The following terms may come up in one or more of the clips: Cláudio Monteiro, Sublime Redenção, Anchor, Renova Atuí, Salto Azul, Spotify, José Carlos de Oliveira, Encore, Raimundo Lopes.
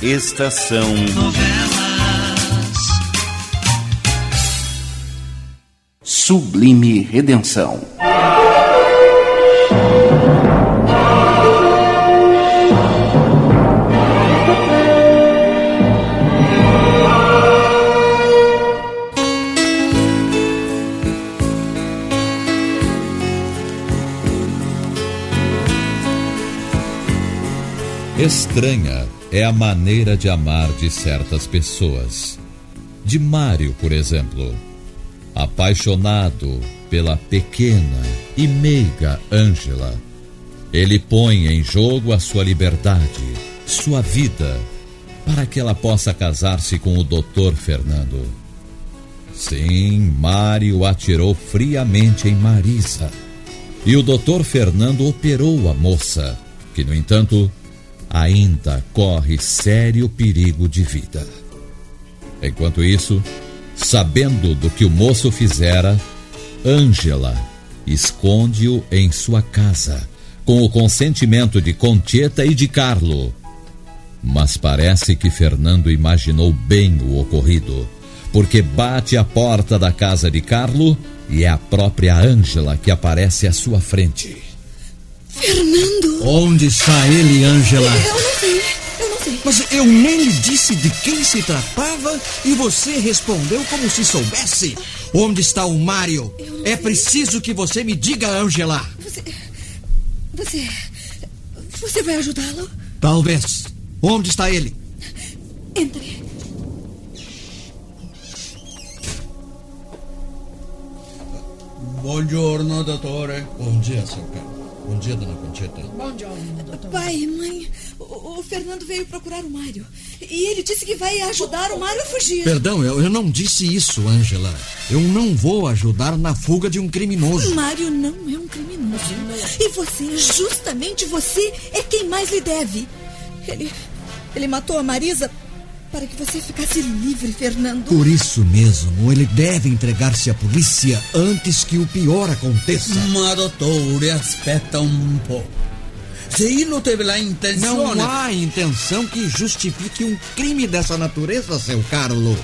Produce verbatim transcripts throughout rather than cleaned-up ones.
Estação Novelas. Sublime Redenção. Estranha é a maneira de amar de certas pessoas. De Mário, por exemplo, apaixonado pela pequena e meiga Ângela. Ele põe em jogo a sua liberdade, sua vida, para que ela possa casar-se com o doutor Fernando. Sim, Mário atirou friamente em Marisa. E o doutor Fernando operou a moça, que, no entanto, ainda corre sério perigo de vida. Enquanto isso, sabendo do que o moço fizera, Ângela esconde-o em sua casa, com o consentimento de Concheta e de Carlo. Mas parece que Fernando imaginou bem o ocorrido, porque bate à porta da casa de Carlo e é a própria Ângela que aparece à sua frente. Fernando! Onde está ele, Ângela? Eu não sei, eu não sei. Mas eu nem lhe disse de quem se tratava e você respondeu como se soubesse. Onde está o Mário? É preciso que você me diga, Ângela. Você... Você... Você vai ajudá-lo? Talvez. Onde está ele? Entre. Buongiorno, dottore. Bom dia, seu Carlos. Bom dia, dona Concheta. Bom dia, doutor. Pai, mãe, o, o Fernando veio procurar o Mário. E ele disse que vai ajudar o Mário a fugir. Perdão, eu, eu não disse isso, Ângela. Eu não vou ajudar na fuga de um criminoso. Mário não é um criminoso. E você, justamente você, é quem mais lhe deve. Ele, ele matou a Marisa para que você ficasse livre, Fernando. Por isso mesmo, ele deve entregar-se à polícia antes que o pior aconteça. Ma dottore, aspetta um pouco. Se ele teve lá intenção... Não há intenção que justifique um crime dessa natureza, seu Carlo.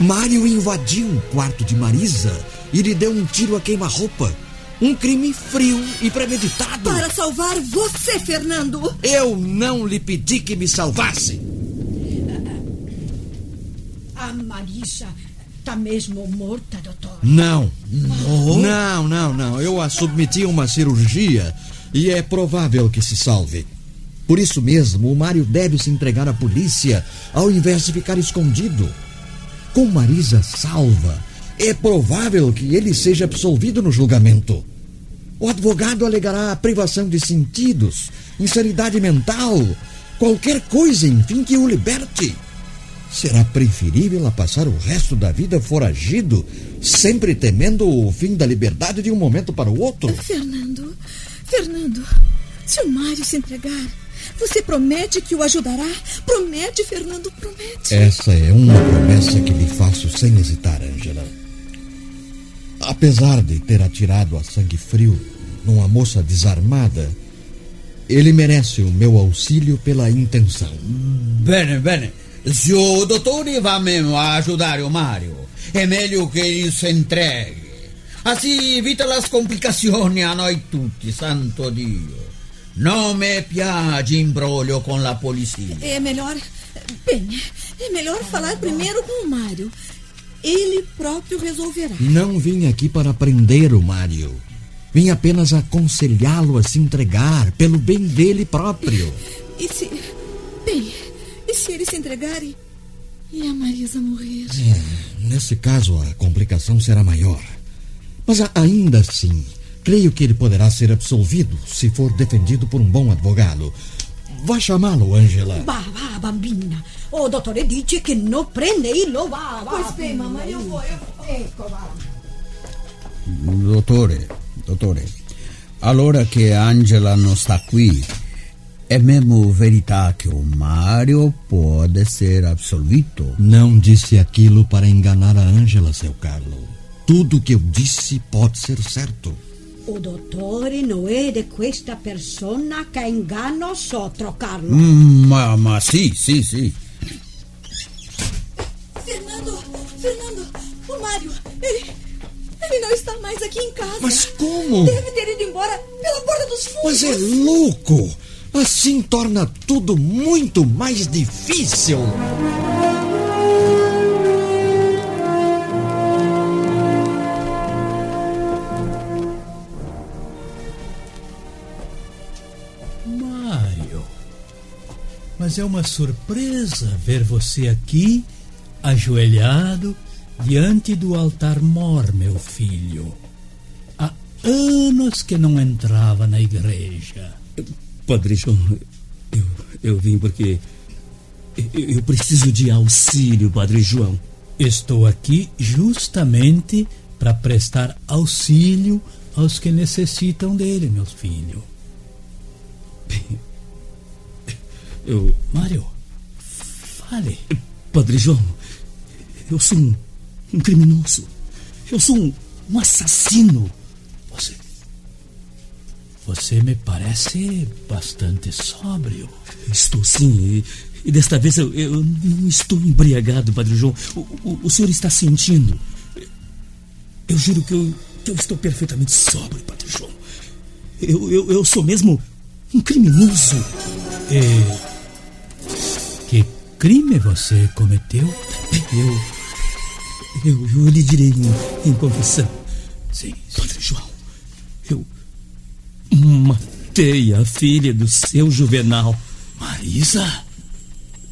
Mário invadiu o quarto de Marisa e lhe deu um tiro a queima-roupa. Um crime frio e premeditado. Para salvar você, Fernando. Eu não lhe pedi que me salvasse. A Marisa está mesmo morta, doutor? Não. Oh. Não, não, não. Eu a submeti a uma cirurgia e é provável que se salve. Por isso mesmo, o Mário deve se entregar à polícia ao invés de ficar escondido. Com Marisa salva, é provável que ele seja absolvido no julgamento. O advogado alegará a privação de sentidos, insanidade mental, qualquer coisa, enfim, que o liberte. Será preferível a passar o resto da vida foragido, sempre temendo o fim da liberdade de um momento para o outro? Fernando, Fernando, se o Mário se entregar, você promete que o ajudará? Promete, Fernando, promete. Essa é uma promessa que lhe faço sem hesitar, Ângela. Apesar de ter atirado a sangue frio numa moça desarmada, ele merece o meu auxílio pela intenção. Bene, bene. Se o doutor vai mesmo ajudar o Mário, é melhor que ele se entregue. Assim evita as complicações a nós tutti, santo Dio. Não me piace imbroglio com a polícia. É melhor... Bem, é melhor falar primeiro com o Mário. Ele próprio resolverá. Não vim aqui para prender o Mário. Vim apenas aconselhá-lo a se entregar pelo bem dele próprio. E, e se... Bem... E se eles se entregarem e a Marisa morrer? É, nesse caso, a complicação será maior. Mas a, ainda assim, creio que ele poderá ser absolvido se for defendido por um bom advogado. Vai chamá-lo, Ângela. Vá, vá, bambina. O dottore dice che non prende il lo va, va. Pois bem, mamãe, eu vou, eu vou. Ecco, vá. Dottore, dottore, allora che Ângela non sta qui, é mesmo verità que o Mário pode ser absolvido? Não disse aquilo para enganar a Ângela, seu Carlo. Tudo o que eu disse pode ser certo. O dottore não é de questa persona que engana os outros, Carlo. Hum, mas, mas sim, sim, sim. não está mais aqui em casa. Mas como? Deve ter ido embora pela porta dos fundos. Mas é louco! Assim torna tudo muito mais difícil. Mário, mas é uma surpresa ver você aqui, ajoelhado diante do altar-mor, meu filho. Há anos que não entrava na igreja. Padre João, eu, eu vim porque eu, eu preciso de auxílio, Padre João. Estou aqui justamente para prestar auxílio aos que necessitam dele, meu filho. Eu... Mário, fale. Padre João, eu sou um, um criminoso. Eu sou um, um assassino. Você... Você me parece bastante sóbrio. Estou sim, e, e desta vez eu, eu não estou embriagado, Padre João. O, o, o senhor está sentindo. Eu juro que eu, que eu estou perfeitamente sóbrio, Padre João. Eu, eu, eu sou mesmo um criminoso. E... Que crime você cometeu? Eu... Eu, eu lhe direi em, em confissão. Sim, sim, Padre João. Eu... matei a filha do seu Juvenal. Marisa?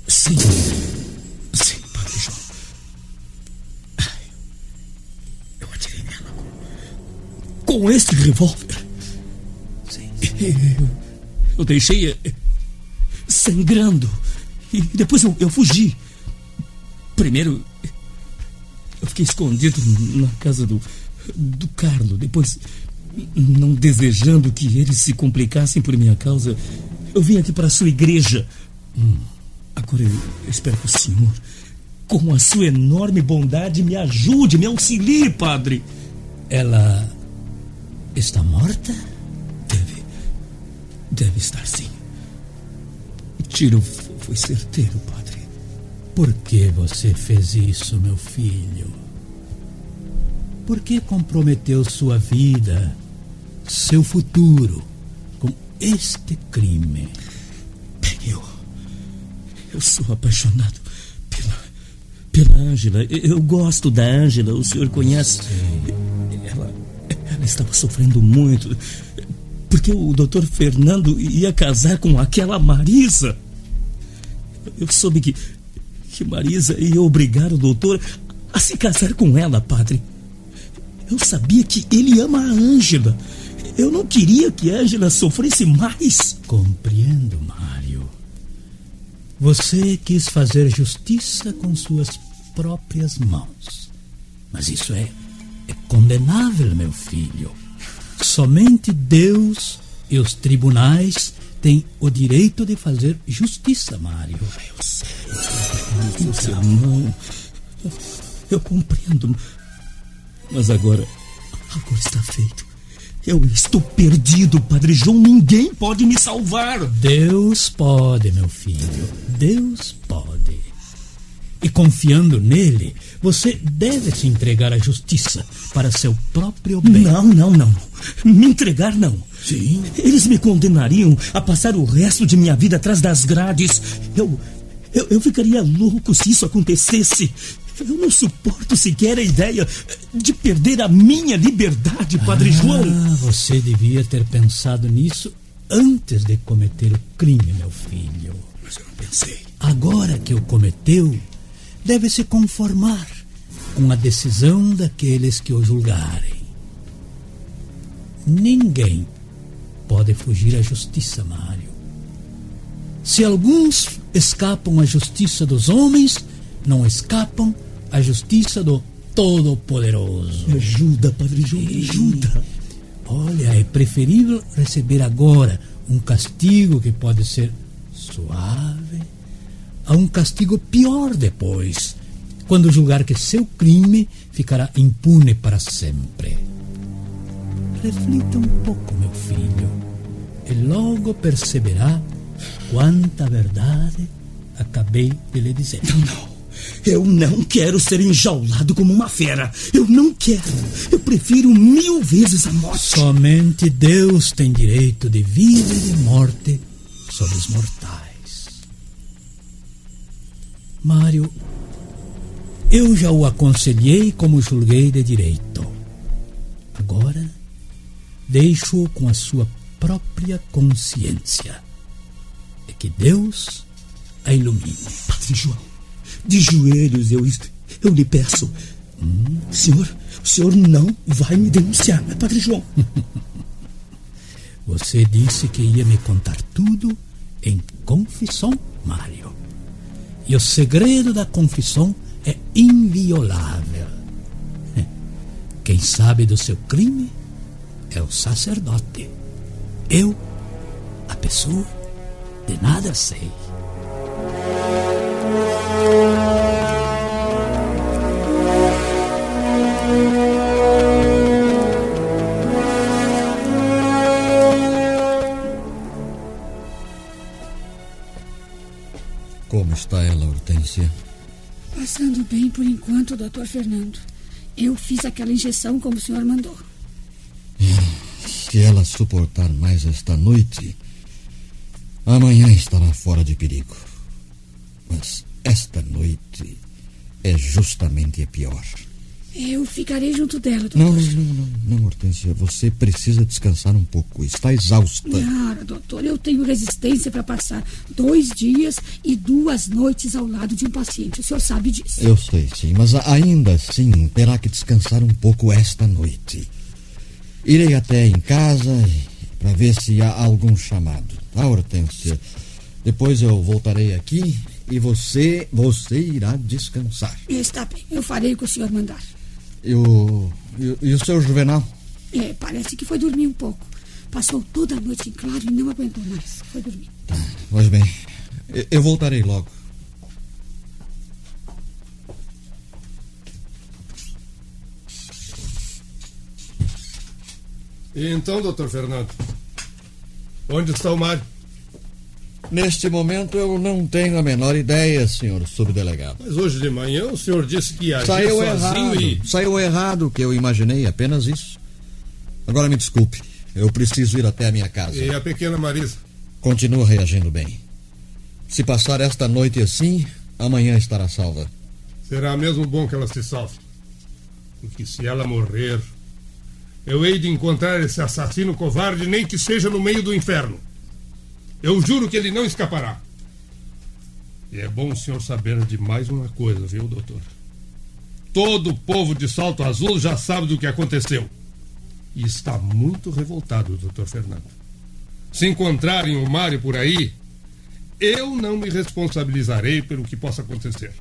Sim. Sim, Padre João. Eu atirei nela com, com este revólver. Sim, sim. Eu, eu deixei sangrando. E depois eu, eu fugi. Primeiro, eu fiquei escondido na casa do, do Carlo. Depois... Não desejando que eles se complicassem por minha causa, eu vim aqui para a sua igreja. Hum. Agora eu espero que o senhor, com a sua enorme bondade, me ajude, me auxilie, padre. Ela está morta? Deve. Deve estar, sim. O tiro foi certeiro, padre. Por que você fez isso, meu filho? Por que comprometeu sua vida, seu futuro, com este crime? Eu... Eu sou apaixonado pela... Pela Ângela. Eu gosto da Ângela, o senhor conhece. Ela... Ela estava sofrendo muito. Porque o doutor Fernando ia casar com aquela Marisa. Eu soube que... Que Marisa ia obrigar o doutor a se casar com ela, padre. Eu sabia que ele ama a Ângela. Eu não queria que a Ângela sofresse mais. Compreendo, Mário. Você quis fazer justiça com suas próprias mãos. Mas isso é, é condenável, meu filho. Somente Deus e os tribunais têm o direito de fazer justiça, Mário. Eu sei. Eu sei. Então, eu, eu compreendo... Mas agora, agora está feito. Eu estou perdido, Padre João. Ninguém pode me salvar. Deus pode, meu filho. Deus pode. E confiando nele, você deve se entregar à justiça para seu próprio bem. Não, não, não. Me entregar, não. Sim. Eles me condenariam a passar o resto de minha vida atrás das grades. Eu, eu, eu ficaria louco se isso acontecesse. Eu não suporto sequer a ideia de perder a minha liberdade, Padre ah, João. Você devia ter pensado nisso antes de cometer o crime, meu filho. Mas eu não pensei. Agora que o cometeu, deve se conformar com a decisão daqueles que o julgarem. Ninguém pode fugir à justiça, Mário. Se alguns escapam à justiça dos homens, não escapam a justiça do Todo-Poderoso. Me ajuda, Padre João, me ajuda. Olha, é preferível receber agora um castigo que pode ser suave a um castigo pior depois, quando julgar que seu crime ficará impune para sempre. Reflita um pouco, meu filho, e logo perceberá quanta verdade acabei de lhe dizer. Não, não. Eu não quero ser enjaulado como uma fera. Eu não quero. Eu prefiro mil vezes a morte. Somente Deus tem direito de vida e de morte sobre os mortais. Mário, eu já o aconselhei como julguei de direito. Agora, deixo-o com a sua própria consciência. É que Deus a ilumine. Padre João, de joelhos eu, eu lhe peço. Hum? Senhor, o senhor não vai me denunciar, né, Padre João? Você disse que ia me contar tudo em confissão, Mário. E o segredo da confissão é inviolável. Quem sabe do seu crime é o sacerdote. Eu, a pessoa, de nada sei. Como está ela, Hortência? Passando bem por enquanto, doutor Fernando. Eu fiz aquela injeção como o senhor mandou. Se ela suportar mais esta noite, amanhã estará fora de perigo. Mas esta noite é justamente a pior. Eu ficarei junto dela, doutor. Não, não, não, não, Hortência. Você precisa descansar um pouco. Está exausta. Claro, doutor. Eu tenho resistência para passar dois dias e duas noites ao lado de um paciente. O senhor sabe disso. Eu sei, sim. Mas ainda assim, terá que descansar um pouco esta noite. Irei até em casa para ver se há algum chamado, tá, Hortência? Depois eu voltarei aqui e você, você irá descansar. Está bem. Eu farei o que o senhor mandar. E o, e, e o seu Juvenal? É, parece que foi dormir um pouco. Passou toda a noite em claro e não aguentou mais. Foi dormir. Tá, pois bem. Eu, eu voltarei logo. E então, doutor Fernando, onde está o Mário? Neste momento eu não tenho a menor ideia, senhor subdelegado. Mas hoje de manhã o senhor disse que ia agir sozinho e... Saiu errado, que eu imaginei, apenas isso. Agora me desculpe, eu preciso ir até a minha casa. E a pequena Marisa? Continua reagindo bem. Se passar esta noite assim, amanhã estará salva. Será mesmo bom que ela se salve. Porque se ela morrer, eu hei de encontrar esse assassino covarde, nem que seja no meio do inferno. Eu juro que ele não escapará. E é bom o senhor saber de mais uma coisa, viu, doutor? Todo o povo de Salto Azul já sabe do que aconteceu. E está muito revoltado, doutor Fernando. Se encontrarem o Mário por aí, eu não me responsabilizarei pelo que possa acontecer.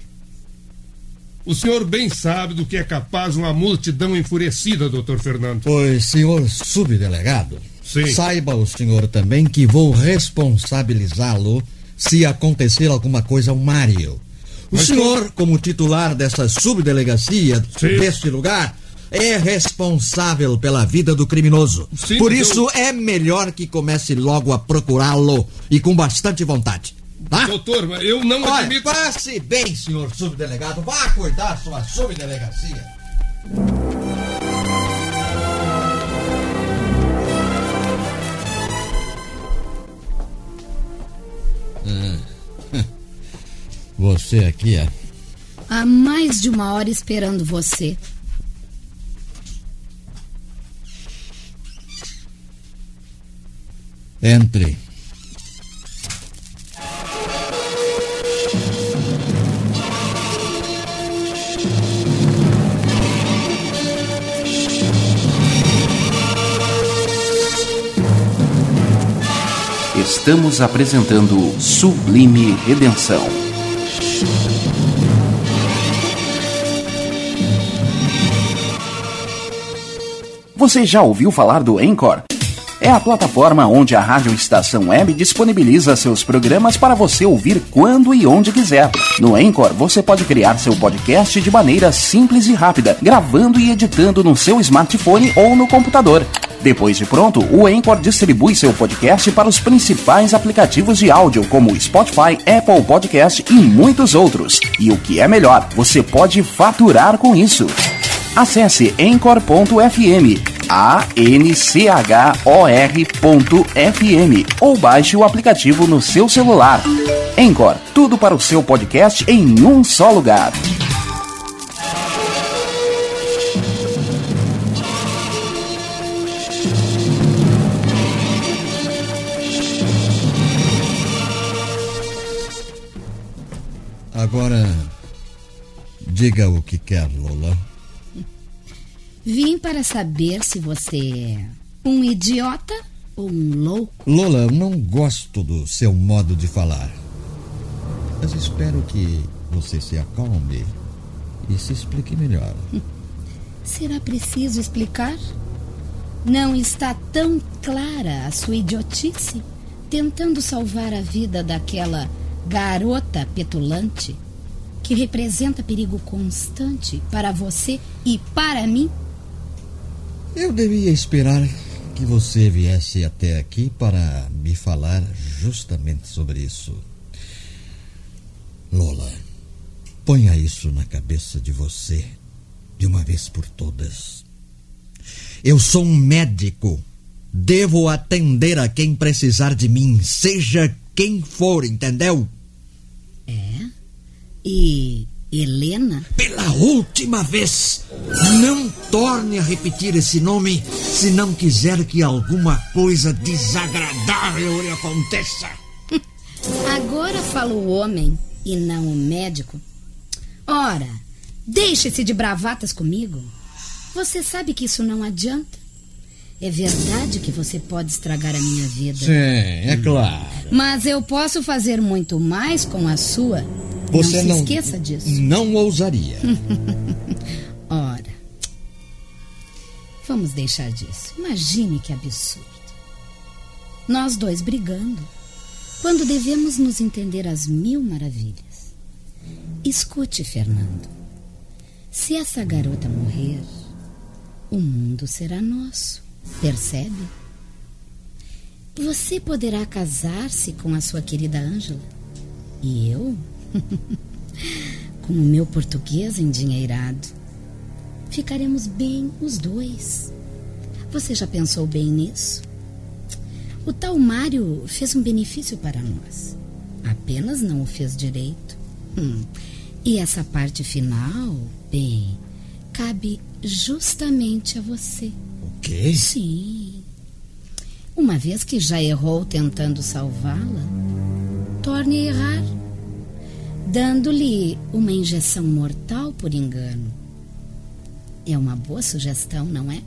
O senhor bem sabe do que é capaz uma multidão enfurecida, doutor Fernando. Pois, senhor subdelegado... Sim. Saiba o senhor também que vou responsabilizá-lo se acontecer alguma coisa ao Mário. O Mas senhor, que... como titular dessa subdelegacia, Sim. deste lugar, é responsável pela vida do criminoso. Sim, Por isso eu... é melhor que comece logo a procurá-lo e com bastante vontade. Tá? Doutor, eu não Olha, admito... passe bem, senhor subdelegado. Vá cuidar sua subdelegacia. Você aqui é? Há mais de uma hora esperando você. Entre. Estamos apresentando Sublime Redenção. Você já ouviu falar do Encore? é a plataforma onde a Rádio Estação Web disponibiliza seus programas para você ouvir quando e onde quiser. No Anchor, você pode criar seu podcast de maneira simples e rápida, gravando e editando no seu smartphone ou no computador. Depois de pronto, o Anchor distribui seu podcast para os principais aplicativos de áudio, como Spotify, Apple Podcast e muitos outros. E o que é melhor, você pode faturar com isso. Acesse anchor ponto f m, A N C H O R ponto F M, ou baixe o aplicativo no seu celular. Encore, tudo para o seu podcast em um só lugar. Agora, diga o que quer, Lola. Vim para saber se você é um idiota ou um louco. Lola, eu não gosto do seu modo de falar. Mas espero que você se acalme e se explique melhor. Será preciso explicar? Não está tão clara a sua idiotice tentando salvar a vida daquela garota petulante que representa perigo constante para você e para mim? Eu devia esperar que você viesse até aqui para me falar justamente sobre isso. Lola, ponha isso na cabeça de você de uma vez por todas. Eu sou um médico. Devo atender a quem precisar de mim, seja quem for, entendeu? É? E Helena? Pela última vez, não torne a repetir esse nome se não quiser que alguma coisa desagradável lhe aconteça. Agora fala o homem e não o médico. Ora, deixe-se de bravatas comigo. Você sabe que isso não adianta. É verdade que você pode estragar a minha vida. Sim, é claro. Mas eu posso fazer muito mais com a sua. Você não se esqueça disso. Não ousaria. Ora, vamos deixar disso. Imagine que absurdo. Nós dois brigando, quando devemos nos entender às mil maravilhas. Escute, Fernando. Se essa garota morrer, o mundo será nosso. Percebe? Você poderá casar-se com a sua querida Ângela. E eu? Com o meu português endinheirado. Ficaremos bem os dois. Você já pensou bem nisso? O tal Mário fez um benefício para nós. Apenas não o fez direito. Hum. E essa parte final, bem, cabe justamente a você. Que? Sim. Uma vez que já errou tentando salvá-la, torne a errar, dando-lhe uma injeção mortal por engano. É uma boa sugestão, não é?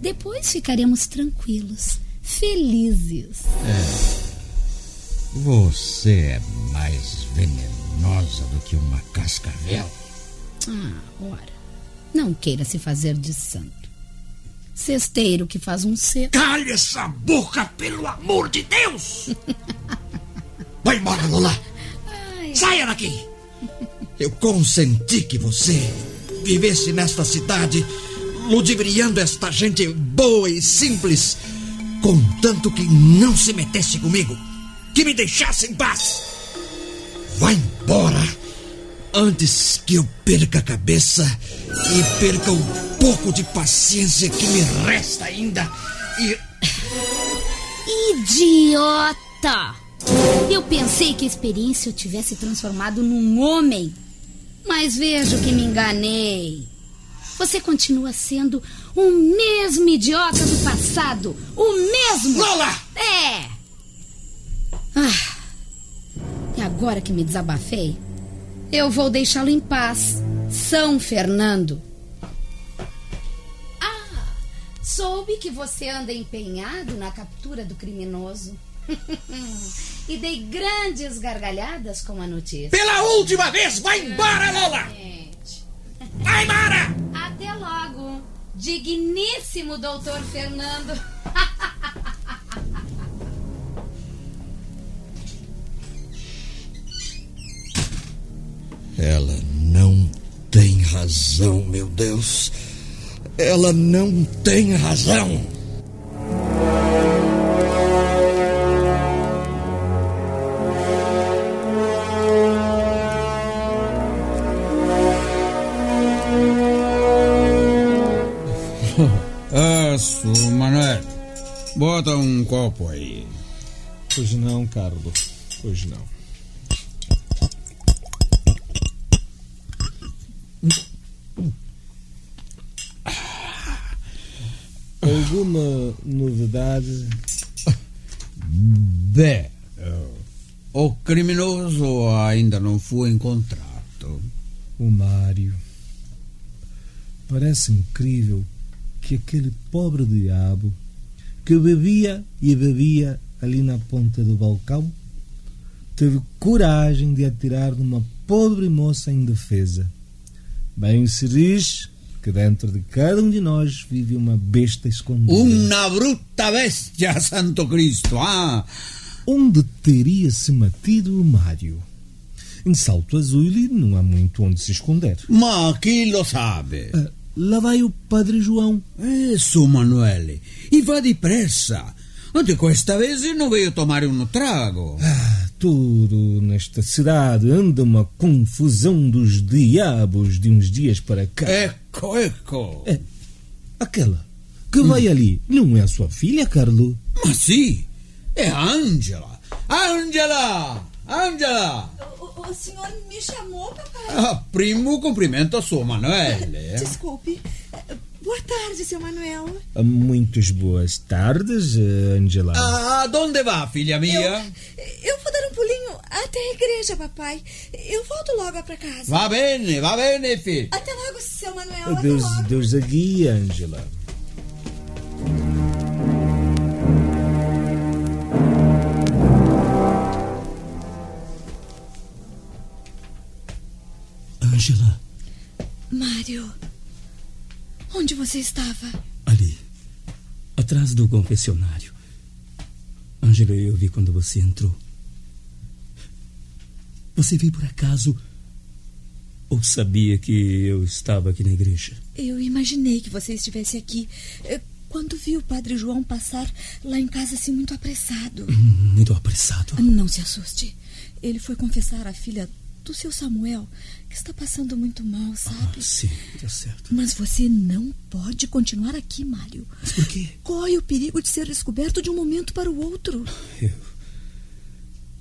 Depois ficaremos tranquilos, felizes. É. Você é mais venenosa do que uma cascavel. Ah, ora, não queira se fazer de santo. Cesteiro que faz um ser. Cale essa boca, pelo amor de Deus! Vai embora, Lola! Ai. Saia daqui! Eu consenti que você vivesse nesta cidade, ludibriando esta gente boa e simples, contanto que não se metesse comigo, que me deixasse em paz! Vai embora, antes que eu perca a cabeça e perca o pouco de paciência que me resta ainda e... Idiota! Eu pensei que a experiência eu tivesse transformado num homem, mas vejo que me enganei. Você continua sendo o mesmo idiota do passado, o mesmo... Lola! É! Ah, e agora que me desabafei, eu vou deixá-lo em paz, São Fernando. Soube que você anda empenhado na captura do criminoso. E dei grandes gargalhadas com a notícia. Pela última vez, vai embora, Lola! Vai embora! Até logo, digníssimo doutor Fernando. Ela não tem razão, meu Deus. Ela não tem razão. Aço, Manuel. Bota um copo aí. Pois não, Carlos. Pois não. Alguma novidade? Bem, o criminoso ainda não foi encontrado. O Mário. Parece incrível que aquele pobre diabo que bebia e bebia ali na ponta do balcão teve coragem de atirar numa pobre moça indefesa. Bem se diz que dentro de cada um de nós vive uma besta escondida. Uma bruta bestia, Santo Cristo! Ah! Onde teria-se metido o Mário? Em Salto Azul não há muito onde se esconder. Mas quem lo sabe? Ah, lá vai o Padre João. Isso, Manuel. E vá depressa. De questa vez não veio tomar um trago. Ah, tudo nesta cidade anda uma confusão dos diabos de uns dias para cá. Ecco, ecco. É, aquela que hum. vai ali não é a sua filha, Carlo? Mas sim, é a Ângela. Ângela! Ângela! O, o senhor me chamou, papai? Ah, primo, cumprimento a sua Manuele. Desculpe. Boa tarde, seu Manuel. Muitas boas tardes, Angela. Ah, onde vá, filha minha? Eu, eu vou dar um pulinho até a igreja, papai. Eu volto logo para casa. Vá bem, vá bem, filho. Até logo, seu Manuel. Deus, até logo. Deus a guia, Angela. Angela. Mário. Onde você estava? Ali, atrás do confessionário. Ângela, eu vi quando você entrou. Você veio por acaso ou sabia que eu estava aqui na igreja? Eu imaginei que você estivesse aqui quando vi o Padre João passar lá em casa assim muito apressado. Muito apressado? Não se assuste. Ele foi confessar à filha do seu Samuel, que está passando muito mal, sabe? Ah, sim, tá certo. Mas você não pode continuar aqui, Mário. Mas por quê? Corre o perigo de ser descoberto de um momento para o outro. Eu...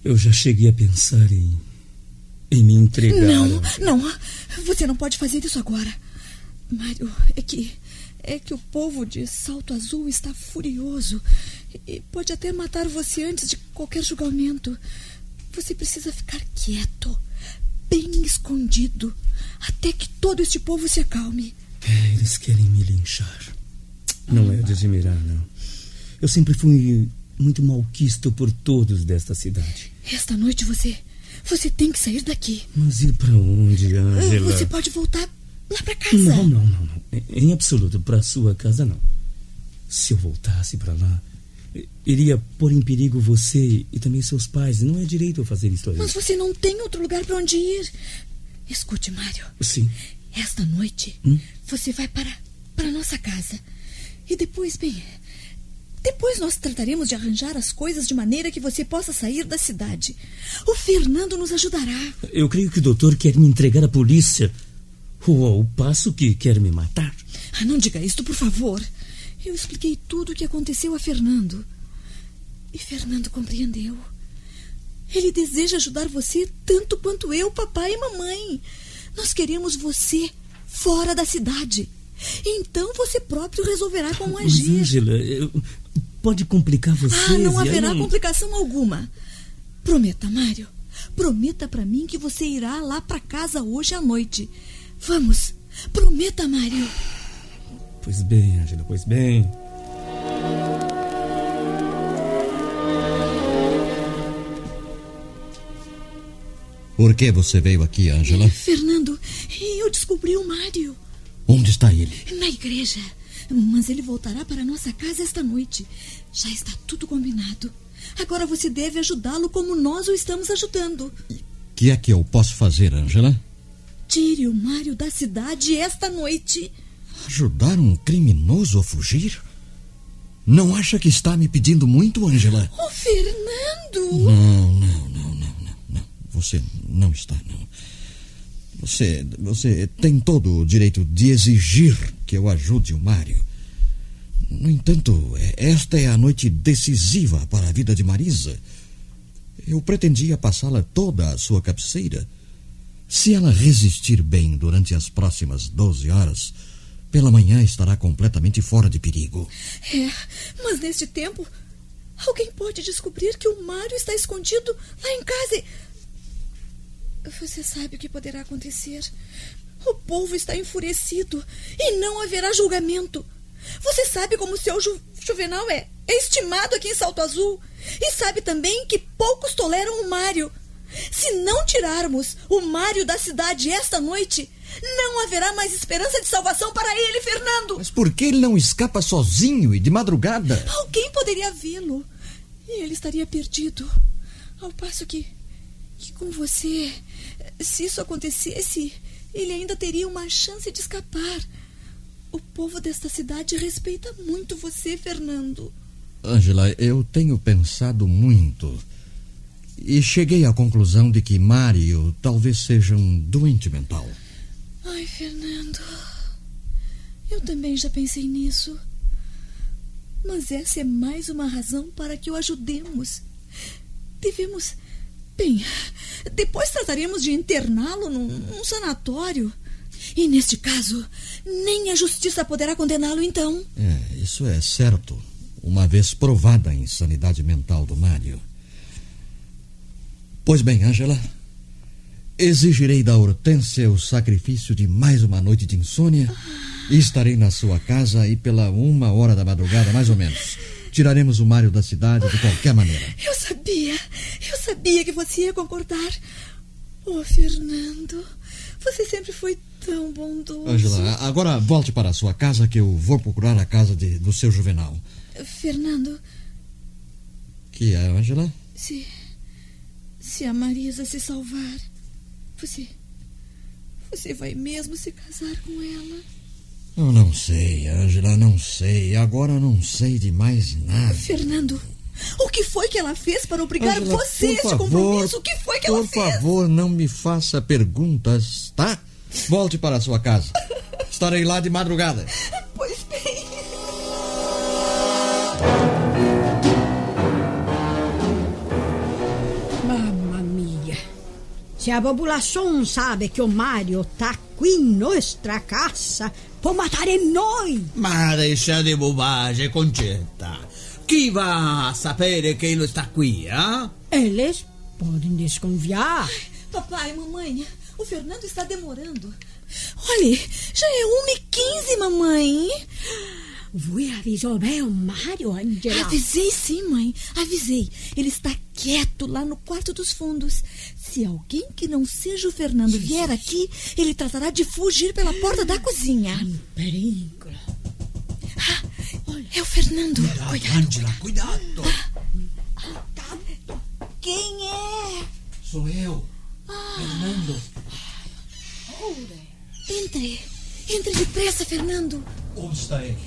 Eu já cheguei a pensar em... Em me entregar... Não, a... não. Você não pode fazer isso agora. Mário, é que... É que o povo de Salto Azul está furioso. E pode até matar você antes de qualquer julgamento. Você precisa ficar quieto. Bem escondido, até que todo este povo se acalme. É, eles querem me linchar. Não é de admirar, não. Eu sempre fui muito malquisto por todos desta cidade. Esta noite você... Você tem que sair daqui. Mas ir pra onde, Ângela? Você pode voltar lá pra casa. Não, não, não, não. Em absoluto, pra sua casa, não. Se eu voltasse pra lá... Iria pôr em perigo você e também seus pais. Não é direito eu fazer isso. Mas você não tem outro lugar para onde ir. Escute, Mário. Sim. Esta noite, hum? você vai para, para a nossa casa. E depois, bem... Depois nós trataremos de arranjar as coisas de maneira que você possa sair da cidade. O Fernando nos ajudará. Eu creio que o doutor quer me entregar à polícia. Ou ao passo que quer me matar. Ah, não diga isto, por favor. Eu expliquei tudo o que aconteceu a Fernando. E Fernando compreendeu. Ele deseja ajudar você tanto quanto eu, papai e mamãe. Nós queremos você fora da cidade. Então você próprio resolverá como agir. Mas, Angela, pode complicar vocês. Ah, não haverá não... complicação alguma. Prometa, Mário. Prometa pra mim que você irá lá pra casa hoje à noite. Vamos, prometa, Mário. Pois bem, Angela, pois bem. Por que você veio aqui, Angela? Fernando, eu descobri o Mário. Onde está ele? Na igreja. Mas ele voltará para nossa casa esta noite. Já está tudo combinado. Agora você deve ajudá-lo como nós o estamos ajudando. O que é que eu posso fazer, Angela? Tire o Mário da cidade esta noite. Ajudar um criminoso a fugir? Não acha que está me pedindo muito, Ângela? Ô, Fernando! Não, não, não, não, não, não. Você não está, não. Você, você tem todo o direito de exigir que eu ajude o Mário. No entanto, esta é a noite decisiva para a vida de Marisa. Eu pretendia passá-la toda à sua cabeceira. Se ela resistir bem durante as próximas doze horas... pela manhã estará completamente fora de perigo. É, mas neste tempo, alguém pode descobrir que o Mário está escondido lá em casa e... Você sabe o que poderá acontecer. O povo está enfurecido e não haverá julgamento. Você sabe como o seu Ju- Juvenal é, é estimado aqui em Salto Azul. E sabe também que poucos toleram o Mário. Se não tirarmos o Mário da cidade esta noite... não haverá mais esperança de salvação para ele, Fernando. Mas por que ele não escapa sozinho e de madrugada? Alguém poderia vê-lo e ele estaria perdido. Ao passo que, que com você, se isso acontecesse, ele ainda teria uma chance de escapar. O povo desta cidade respeita muito você, Fernando. Ângela, eu tenho pensado muito e cheguei à conclusão de que Mário talvez seja um doente mental. Ai, Fernando, eu também já pensei nisso. Mas essa é mais uma razão para que o ajudemos. Devemos... Bem, depois trataremos de interná-lo num, num sanatório. E neste caso, nem a justiça poderá condená-lo então. É, isso é certo. Uma vez provada a insanidade mental do Mário. Pois bem, Ângela... exigirei da Hortência o sacrifício de mais uma noite de insônia e estarei na sua casa aí pela uma hora da madrugada, mais ou menos. Tiraremos o Mário da cidade de qualquer maneira. Eu sabia, eu sabia que você ia concordar. Oh, Fernando, você sempre foi tão bondoso. Ângela, agora volte para a sua casa que eu vou procurar a casa de, do seu Juvenal. Fernando. Que é, Ângela? Se, se a Marisa se salvar... Você, você vai mesmo se casar com ela? Eu não sei, Ângela, não sei. Agora não sei de mais nada. Fernando, o que foi que ela fez para obrigar Angela, você a este favor, compromisso? O que foi que ela fez? Por favor, não me faça perguntas, tá? Volte para a sua casa. Estarei lá de madrugada. Pois bem. Se a população sabe que o Mário tá aqui em nossa casa, por matar noi. Ma deixa de bobagem, Concetta. Chi va a sapere che ele está aqui, ah? Eles podem desconfiar. Ai, papai, mamãe, o Fernando está demorando. Olha, já é uma e quinze, mamãe. Você avisou bem o Mário, Angela? Avisei sim, mãe, avisei. Ele está quieto lá no quarto dos fundos. Se alguém que não seja o Fernando vier aqui, ele tratará de fugir pela porta da cozinha. Perigo. Ah, é o Fernando. Cuidado, cuidado. Angela, cuidado. Ah, cuidado. Quem é? Sou eu, ah. Fernando. Entre, entre depressa, Fernando. Onde está ele?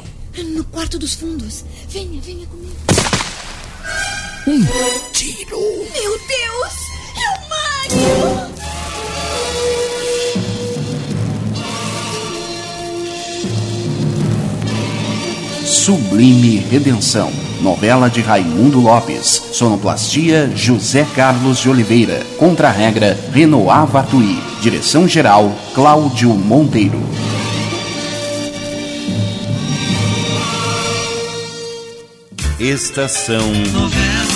No quarto dos fundos. Venha, venha comigo. Um tiro! Meu Deus! É o Mário! Sublime Redenção. Novela de Raimundo Lopes. Sonoplastia José Carlos de Oliveira. Contra-regra Renova Atuí. Direção-geral Cláudio Monteiro. Estação Novela.